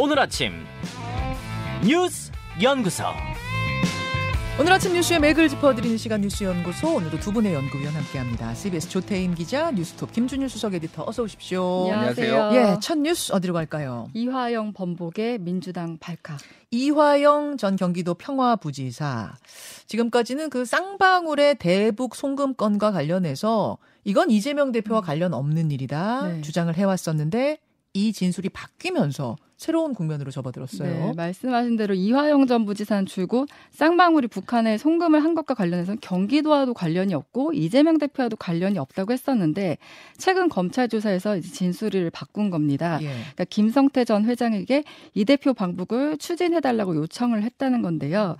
오늘 아침 뉴스 연구소. 오늘 아침 뉴스의 맥을 짚어드리는 시간 뉴스 연구소. 오늘도 두 분의 연구위원 함께합니다. CBS 조태임 기자, 뉴스톱 김준일 수석 에디터, 어서 오십시오. 안녕하세요. 예, 첫 뉴스 어디로 갈까요? 이화영 번복의 민주당 발칵. 이화영 전 경기도 평화부지사. 지금까지는 그 쌍방울의 대북 송금건과 관련해서 이건 이재명 대표와 관련 없는 일이다, 네, 주장을 해왔었는데 이 진술이 바뀌면서 새로운 국면으로 접어들었어요. 네, 말씀하신 대로 이화영 전 부지사는 줄곧 쌍방울이 북한에 송금을 한 것과 관련해서는 경기도와도 관련이 없고 이재명 대표와도 관련이 없다고 했었는데 최근 검찰 조사에서 이제 진술을 바꾼 겁니다. 예. 그러니까 김성태 전 회장에게 이 대표 방북을 추진해달라고 요청을 했다는 건데요.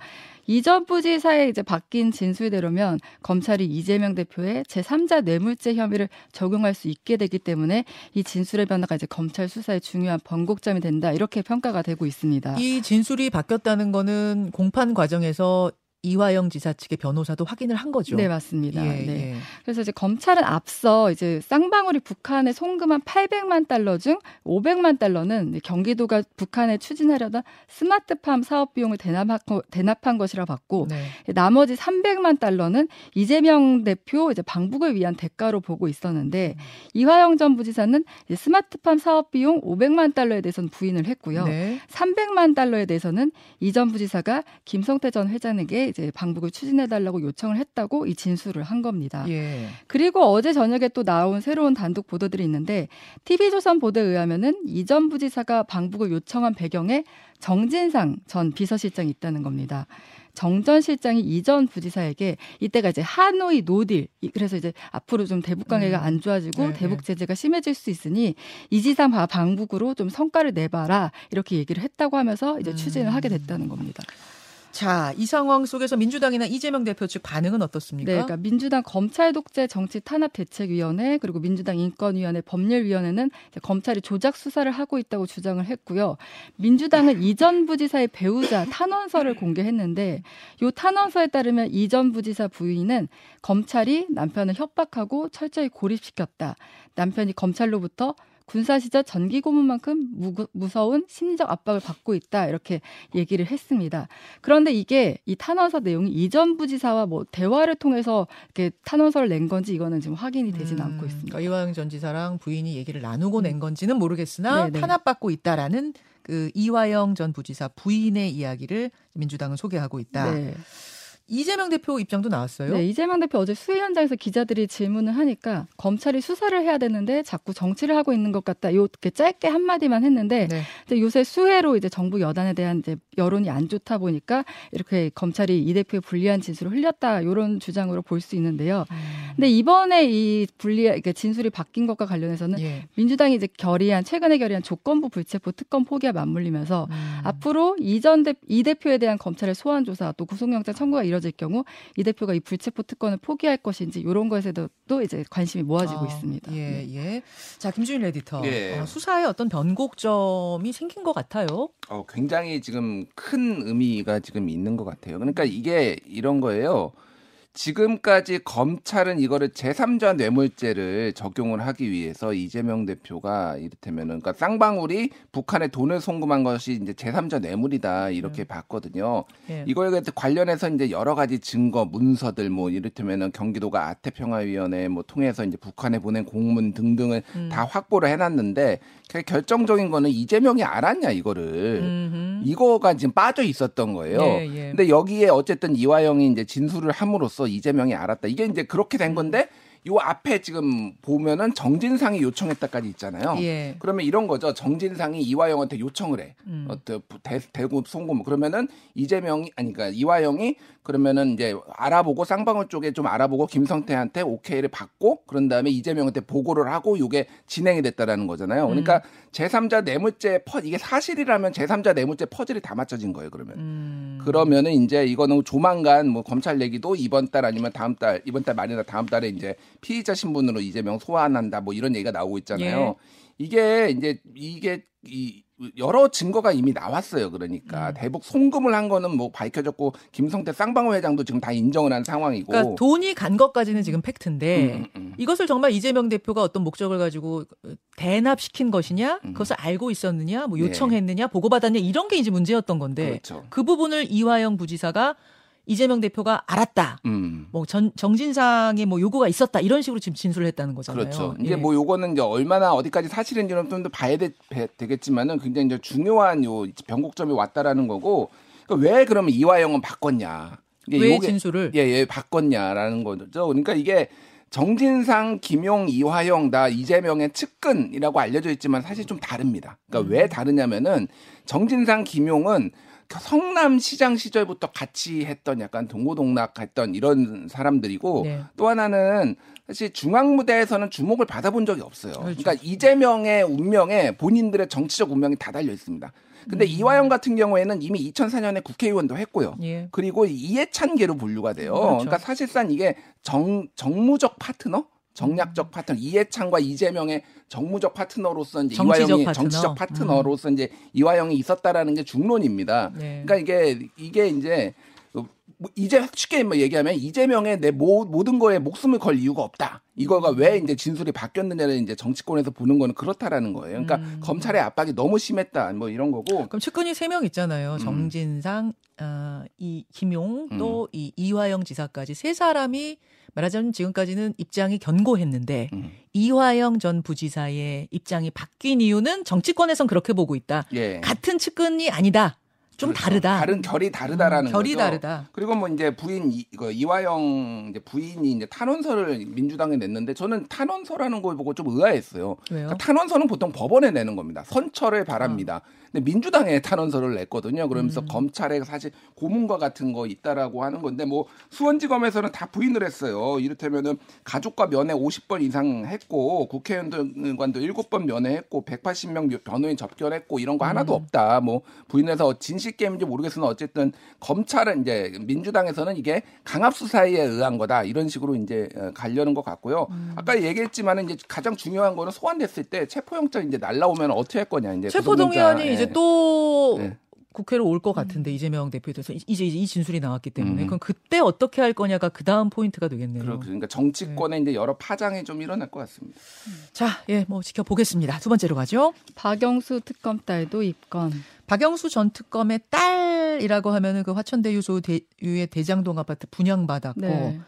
이전 부지사의 이제 바뀐 진술대로면 검찰이 이재명 대표의 제3자 뇌물죄 혐의를 적용할 수 있게 되기 때문에 이 진술의 변화가 이제 검찰 수사의 중요한 번곡점이 된다, 이렇게 평가가 되고 있습니다. 이 진술이 바뀌었다는 거는 공판 과정에서 이화영 지사 측의 변호사도 확인을 한 거죠. 네, 맞습니다. 예, 네. 예. 그래서 이제 검찰은 앞서 이제 쌍방울이 북한에 송금한 800만 달러 중 500만 달러는 경기도가 북한에 추진하려던 스마트팜 사업 비용을 대납한 것이라 봤고, 네, 나머지 300만 달러는 이재명 대표 이제 방북을 위한 대가로 보고 있었는데, 이화영 전 부지사는 이제 스마트팜 사업 비용 500만 달러에 대해서는 부인을 했고요. 네. 300만 달러에 대해서는 이전 부지사가 김성태 전 회장에게 이제 방북을 추진해달라고 요청을 했다고 이 진술을 한 겁니다. 예. 그리고 어제 저녁에 또 나온 새로운 단독 보도들이 있는데 TV조선 보도에 의하면은 이전 부지사가 방북을 요청한 배경에 정진상 전 비서실장이 있다는 겁니다. 정 전 실장이 이전 부지사에게 이때가 이제 하노이 노딜, 그래서 이제 앞으로 좀 대북 관계가 안 좋아지고, 네, 대북 제재가 심해질 수 있으니 이 지사 방북으로 좀 성과를 내봐라, 이렇게 얘기를 했다고 하면서 이제 추진을 하게 됐다는 겁니다. 자, 이 상황 속에서 민주당이나 이재명 대표 측 반응은 어떻습니까? 네, 그러니까 민주당 검찰독재 정치탄압대책위원회, 그리고 민주당 인권위원회, 법률위원회는 검찰이 조작 수사를 하고 있다고 주장을 했고요. 민주당은 이전 부지사의 배우자 탄원서를 공개했는데 이 탄원서에 따르면 이전 부지사 부인은 검찰이 남편을 협박하고 철저히 고립시켰다, 남편이 검찰로부터 군사 시절 전기 고문만큼 무서운 심리적 압박을 받고 있다, 이렇게 얘기를 했습니다. 그런데 이게 이 탄원서 내용이 이전 부지사와 뭐 대화를 통해서 이렇게 탄원서를 낸 건지 이거는 지금 확인이 되진 않고 있습니다. 그러니까 이화영 전 지사랑 부인이 얘기를 나누고 낸 건지는 모르겠으나, 네네, 탄압받고 있다라는 그 이화영 전 부지사 부인의 이야기를 민주당은 소개하고 있다. 네. 이재명 대표 입장도 나왔어요. 네, 이재명 대표 어제 수해 현장에서 기자들이 질문을 하니까 검찰이 수사를 해야 되는데 자꾸 정치를 하고 있는 것 같다, 이렇게 짧게 한 마디만 했는데, 네, 요새 수해로 이제 정부 여당에 대한 이제 여론이 안 좋다 보니까 이렇게 검찰이 이 대표의 불리한 진술을 흘렸다, 이런 주장으로 볼 수 있는데요. 근데 이번에 이 그러니까 진술이 바뀐 것과 관련해서는, 예, 민주당이 이제 최근에 결의한 조건부 불체포 특검 포기와 맞물리면서 앞으로 이 대표에 대한 검찰의 소환 조사, 또 구속영장 청구가 이뤄질 경우 이 대표가 이 불체포 특권을 포기할 것인지, 이런 것에도 또 이제 관심이 모아지고 있습니다. 예, 예. 자, 김준일 에디터, 예, 수사에 어떤 변곡점이 생긴 것 같아요. 굉장히 지금 큰 의미가 지금 있는 것 같아요. 그러니까 이게 이런 거예요. 지금까지 검찰은 이거를 제3자 뇌물죄를 적용을 하기 위해서 이재명 대표가 이를테면은, 그러니까 쌍방울이 북한에 돈을 송금한 것이 이제 제3자 뇌물이다, 이렇게 봤거든요. 예. 이거에 관련해서 이제 여러 가지 증거, 문서들, 뭐 이를테면은 경기도가 아태평화위원회 뭐 통해서 이제 북한에 보낸 공문 등등을 다 확보를 해놨는데 결정적인 거는 이재명이 알았냐, 이거를. 이거가 지금 빠져 있었던 거예요. 예, 예. 근데 여기에 어쨌든 이화영이 이제 진술을 함으로써 이재명이 알았다, 이게 이제 그렇게 된 건데, 요 앞에 지금 보면은 정진상이 요청했다까지 있잖아요. 예. 그러면 이런 거죠. 정진상이 이화영한테 요청을 해. 대구 송금. 그러면은 그러니까 이화영이 그러면은 이제 알아보고 쌍방울 쪽에 좀 알아보고 김성태한테 오케이를 받고, 그런 다음에 이재명한테 보고를 하고 이게 진행이 됐다라는 거잖아요. 그러니까 제3자 뇌물죄 이게 사실이라면 제3자 뇌물죄 퍼즐이 다 맞춰진 거예요. 그러면은 이제 이거는 조만간 뭐 검찰 얘기도 이번 달 아니면 이번 달 말이나 다음 달에 이제 피의자 신분으로 이재명 소환한다, 뭐 이런 얘기가 나오고 있잖아요. 예. 이게 이제 이게 이 여러 증거가 이미 나왔어요. 그러니까 대북 송금을 한 거는 뭐 밝혀졌고 김성태 쌍방호 회장도 지금 다 인정을 한 상황이고. 그러니까 돈이 간 것까지는 지금 팩트인데 이것을 정말 이재명 대표가 어떤 목적을 가지고 대납시킨 것이냐, 그것을 알고 있었느냐, 뭐 요청했느냐, 보고받았냐 이런 게 이제 문제였던 건데 그렇죠. 그 부분을 이화영 부지사가 이재명 대표가 알았다. 뭐 정진상의 뭐 요구가 있었다. 이런 식으로 지금 진술을 했다는 거잖아요. 그렇죠. 이제 예. 뭐 요거는 이제 얼마나 어디까지 사실인지는 좀 더 봐야 되겠지만은 굉장히 이제 중요한 요 변곡점이 왔다라는 거고. 그러니까 왜 그러면 이화영은 바꿨냐? 왜 요게, 진술을? 예, 바꿨냐라는 거죠. 그러니까 이게 정진상, 김용, 이화영, 다 이재명의 측근이라고 알려져 있지만 사실 좀 다릅니다. 그러니까 왜 다르냐면은 정진상, 김용은 성남시장 시절부터 같이 했던 약간 동고동락했던 이런 사람들이고 네. 또 하나는 사실 중앙무대에서는 주목을 받아본 적이 없어요. 그렇죠. 그러니까 이재명의 운명에 본인들의 정치적 운명이 다 달려 있습니다. 근데 이화영 같은 경우에는 이미 2004년에 국회의원도 했고요. 예. 그리고 이해찬계로 분류가 돼요. 그렇죠. 그러니까 사실상 이게 정무적 파트너? 정략적 파트너, 이해찬과 이재명의 정무적 파트너로서 이제 이화영이 파트너. 정치적 파트너로서 이제 이화영이 있었다라는 게 중론입니다. 네. 그러니까 이게 이제 쉽게 얘기하면 이재명의 내 모든 거에 목숨을 걸 이유가 없다. 이거가 왜 이제 진술이 바뀌었느냐를 이제 정치권에서 보는 거는 그렇다라는 거예요. 그러니까 검찰의 압박이 너무 심했다. 뭐 이런 거고. 그럼 측근이 3명 있잖아요. 정진상, 이 김용 또 이 이화영 지사까지 3사람이 말하자면 지금까지는 입장이 견고했는데 이화영 전 부지사의 입장이 바뀐 이유는 정치권에선 그렇게 보고 있다. 예. 같은 측근이 아니다. 좀 그렇죠. 다르다. 다른 결이 다르다라는 결이 거죠. 결이 다르다. 그리고 뭐 이제 부인 이화영 이제 부인이 이제 탄원서를 민주당에 냈는데 저는 탄원서라는 걸 보고 좀 의아했어요. 왜요? 그러니까 탄원서는 보통 법원에 내는 겁니다. 선처를 바랍니다. 근데 민주당에 탄원서를 냈거든요. 그러면서 검찰에 사실 고문과 같은 거 있다라고 하는 건데 뭐 수원지검에서는 다 부인을 했어요. 이를테면은 가족과 면회 50번 이상 했고 국회의원들과도 7번 면회했고 180명 변호인 접견했고 이런 거 하나도 없다. 뭐 부인해서 진실 게임인지 모르겠으나 어쨌든 검찰은 이제 민주당에서는 이게 강압 수사에 의한 거다 이런 식으로 이제 가려는 것 같고요. 아까 얘기했지만은 이제 가장 중요한 거는 소환됐을 때 체포영장 이제 날라오면 어떻게 할 거냐 이제 체포동의안이 예. 이제 또 예. 국회로 올 것 같은데 이재명 대표에 대해서 이제 이 진술이 나왔기 때문에 그럼 그때 어떻게 할 거냐가 그 다음 포인트가 되겠네요. 그러니까 정치권에 네. 이제 여러 파장이 좀 일어날 것 같습니다. 자, 예, 뭐 지켜보겠습니다. 두 번째로 가죠. 박영수 특검 딸도 입건. 박영수 전 특검의 딸이라고 하면은 그 화천대 유소유의 대장동 아파트 분양받았고 네.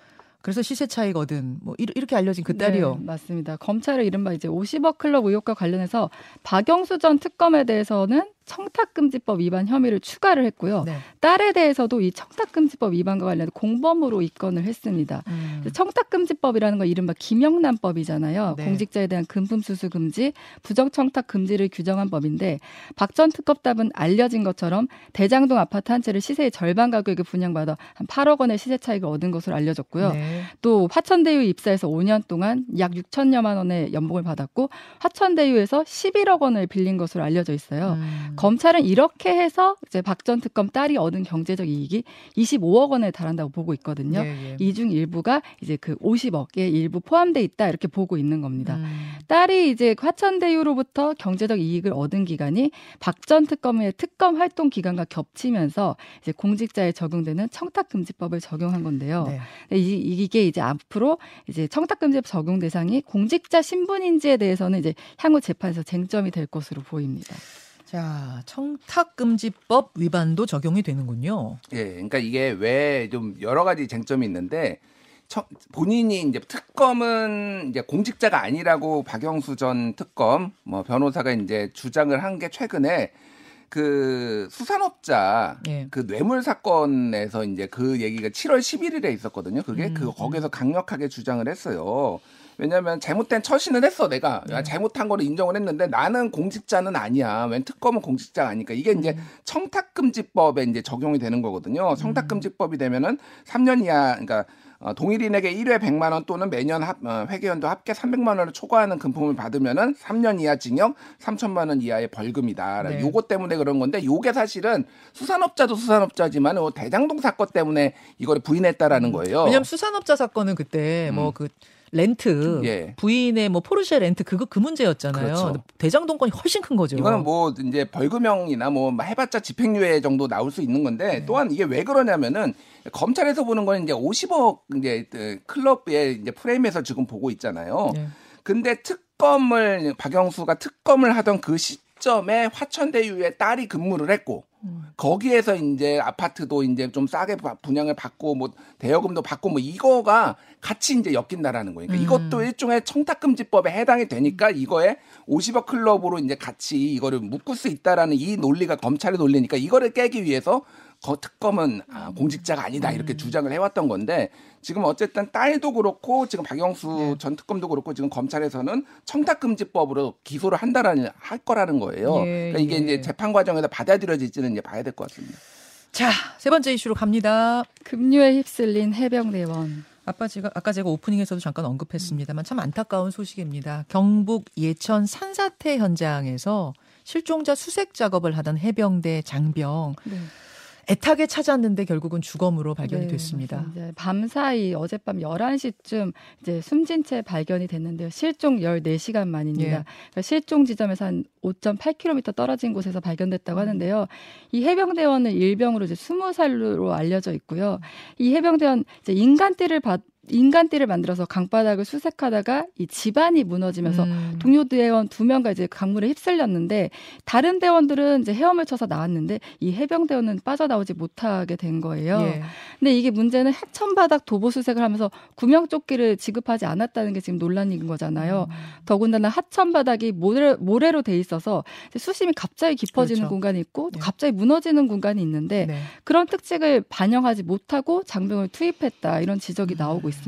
그래서 시세 차익 얻은 뭐 이렇게 알려진 그 딸이요. 네, 맞습니다. 검찰의 이른바 이제 50억 클럽 의혹과 관련해서 박영수 전 특검에 대해서는 청탁금지법 위반 혐의를 추가를 했고요. 네. 딸에 대해서도 이 청탁금지법 위반과 관련해서 공범으로 입건을 했습니다. 청탁금지법이라는 건 이른바 김영란법이잖아요. 네. 공직자에 대한 금품수수 금지, 부정청탁 금지를 규정한 법인데 박 전 특검답은 알려진 것처럼 대장동 아파트 한 채를 시세의 절반 가격에 분양받아 한 8억 원의 시세 차익을 얻은 것으로 알려졌고요. 네. 또 화천대유 입사해서 5년 동안 약 6천여만 원의 연봉을 받았고 화천대유에서 11억 원을 빌린 것으로 알려져 있어요. 검찰은 이렇게 해서 이제 박 전 특검 딸이 얻은 경제적 이익이 25억 원에 달한다고 보고 있거든요. 예, 예. 이 중 일부가 이제 그 50억에 일부 포함돼 있다 이렇게 보고 있는 겁니다. 딸이 이제 화천대유로부터 경제적 이익을 얻은 기간이 박 전 특검의 특검 활동 기간과 겹치면서 이제 공직자에 적용되는 청탁금지법을 적용한 건데요. 네. 이게 이제 앞으로 이제 청탁금지법 적용 대상이 공직자 신분인지에 대해서는 이제 향후 재판에서 쟁점이 될 것으로 보입니다. 자, 청탁금지법 위반도 적용이 되는군요. 예, 그러니까 이게 왜 좀 여러 가지 쟁점이 있는데 본인이 이제 특검은 이제 공직자가 아니라고 박영수 전 특검 뭐 변호사가 이제 주장을 한 게 최근에 그 수산업자 예. 그 뇌물 사건에서 이제 그 얘기가 7월 11일에 있었거든요. 그게 그 거기에서 강력하게 주장을 했어요. 왜냐하면 잘못된 처신을 했어 내가 네. 잘못한 거를 인정을 했는데 나는 공직자는 아니야. 웬 특검은 공직자가 아니까 이게 이제 청탁금지법에 이제 적용이 되는 거거든요. 청탁금지법이 되면은 3년 이하 그러니까 동일인에게 1회 100만 원 또는 매년 회계연도 합계 300만 원을 초과하는 금품을 받으면은 3년 이하 징역 3천만 원 이하의 벌금이다. 네. 요거 때문에 그런 건데 요게 사실은 수산업자도 수산업자지만 대장동 사건 때문에 이걸 부인했다라는 거예요. 왜냐하면 수산업자 사건은 그때 뭐 그 렌트 예. 부인의 뭐 포르쉐 렌트 그거 그 문제였잖아요. 그렇죠. 대장동권이 훨씬 큰 거죠. 이거는 뭐 이제 벌금형이나 뭐 해봤자 집행유예 정도 나올 수 있는 건데 또한 이게 왜 그러냐면은 검찰에서 보는 건 이제 50억 이제 클럽의 이제 프레임에서 지금 보고 있잖아요. 예. 근데 특검을 박영수가 특검을 하던 그 시점에 화천대유의 딸이 근무를 했고 거기에서 이제 아파트도 이제 좀 싸게 분양을 받고 뭐 대여금도 받고 뭐 이거가 같이 이제 엮인다라는 거니까 이것도 일종의 청탁금지법에 해당이 되니까 이거에 50억 클럽으로 이제 같이 이거를 묶을 수 있다라는 이 논리가 검찰의 논리니까 이거를 깨기 위해서 특검은 공직자가 아니다 이렇게 주장을 해왔던 건데 지금 어쨌든 딸도 그렇고 지금 박영수 전 특검도 그렇고 지금 검찰에서는 청탁금지법으로 기소를 한다라는 할 거라는 거예요. 그러니까 이게 이제 재판 과정에서 받아들여질지는 이제 봐야 될 것 같습니다. 자, 세 번째 이슈로 갑니다. 급류에 휩쓸린 해병대원. 아까 제가 오프닝에서도 잠깐 언급했습니다만 참 안타까운 소식입니다. 경북 예천 산사태 현장에서 실종자 수색 작업을 하던 해병대 장병. 네. 애타게 찾았는데 결국은 죽음으로 발견이 됐습니다. 밤사이 어젯밤 11시쯤 이제 숨진 채 발견이 됐는데요. 실종 14시간 만입니다. 예. 그러니까 실종 지점에서 한 5.8km 떨어진 곳에서 발견됐다고 하는데요. 이 해병대원은 일병으로 이제 20살로 알려져 있고요. 이 해병대원 이제 인간띠를 만들어서 강바닥을 수색하다가 이 집안이 무너지면서 동료 대원 2명과 이제 강물에 휩쓸렸는데 다른 대원들은 이제 헤엄을 쳐서 나왔는데 이 해병대원은 빠져나오지 못하게 된 거예요. 예. 근데 이게 문제는 하천바닥 도보 수색을 하면서 구명조끼를 지급하지 않았다는 게 지금 논란인 거잖아요. 더군다나 하천바닥이 모래로 돼 있어서 수심이 갑자기 깊어지는 그렇죠. 공간이 있고 또 갑자기 무너지는 공간이 있는데 그런 특징을 반영하지 못하고 장병을 투입했다 이런 지적이 나오고 있습니다.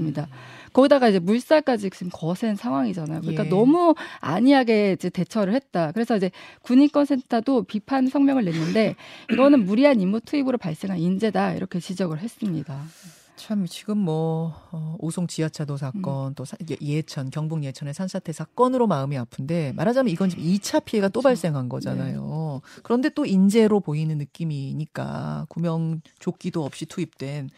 거기다가 이제 물살까지 지금 거센 상황이잖아요. 그러니까 너무 안이하게 이제 대처를 했다. 그래서 이제 군인권센터도 비판 성명을 냈는데 이거는 무리한 임무 투입으로 발생한 인재다 이렇게 지적을 했습니다. 참 지금 뭐 오송 지하차도 사건 또 예천 경북 예천의 산사태 사건으로 마음이 아픈데 말하자면 이건 지금 2차 피해가 그렇죠. 또 발생한 거잖아요. 그런데 또 인재로 보이는 느낌이니까 구명조끼도 없이 투입된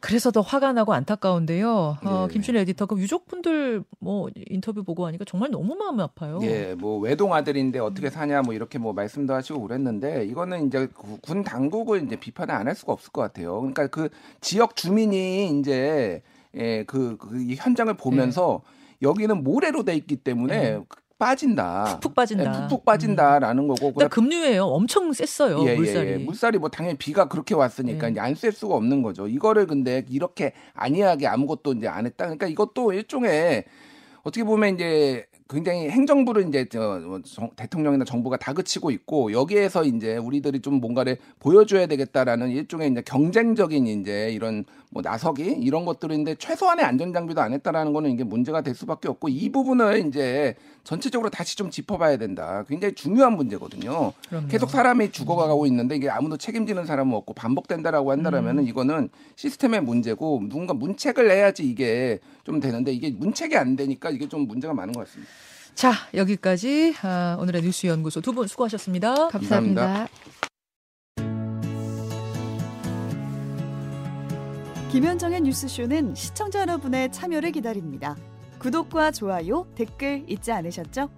그래서 더 화가 나고 안타까운데요. 김준일 에디터, 그 유족분들 뭐 인터뷰 보고 하니까 정말 너무 마음 아파요. 예, 뭐 외동 아들인데 어떻게 사냐 뭐 이렇게 뭐 말씀도 하시고 그랬는데 이거는 이제 군 당국을 이제 비판을 안 할 수가 없을 것 같아요. 그러니까 그 지역 주민이 이제 그 현장을 보면서 여기는 모래로 돼 있기 때문에. 빠진다. 푹푹 빠진다라는 거고. 일단 급류예요. 엄청 셌어요. 물살이. 물살이 뭐 당연히 비가 그렇게 왔으니까 이제 안 셀 수가 없는 거죠. 이거를 근데 이렇게 안이하게 아무것도 이제 안 했다. 그러니까 이것도 일종의 어떻게 보면 이제 굉장히 행정부를 이제 대통령이나 정부가 다그치고 있고 여기에서 이제 우리들이 좀 뭔가를 보여줘야 되겠다라는 일종의 이제 경쟁적인 이제 이런 뭐 나서기 이런 것들인데 최소한의 안전 장비도 안 했다라는 거는 이게 문제가 될 수밖에 없고 이 부분을 이제 전체적으로 다시 좀 짚어봐야 된다. 굉장히 중요한 문제거든요. 그럼요. 계속 사람이 죽어가고 있는데 이게 아무도 책임지는 사람은 없고 반복된다라고 한다라면은 이거는 시스템의 문제고 누군가 문책을 해야지 이게 좀 되는데 이게 문책이 안 되니까 이게 좀 문제가 많은 것 같습니다. 자, 여기까지 오늘의 뉴스연구소 두 분 수고하셨습니다. 감사합니다. 김현정의 뉴스쇼는 시청자 여러분의 참여를 기다립니다. 구독과 좋아요, 댓글 잊지 않으셨죠?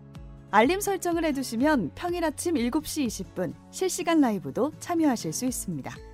알림 설정을 해두시면 평일 아침 7시 20분 실시간 라이브도 참여하실 수 있습니다.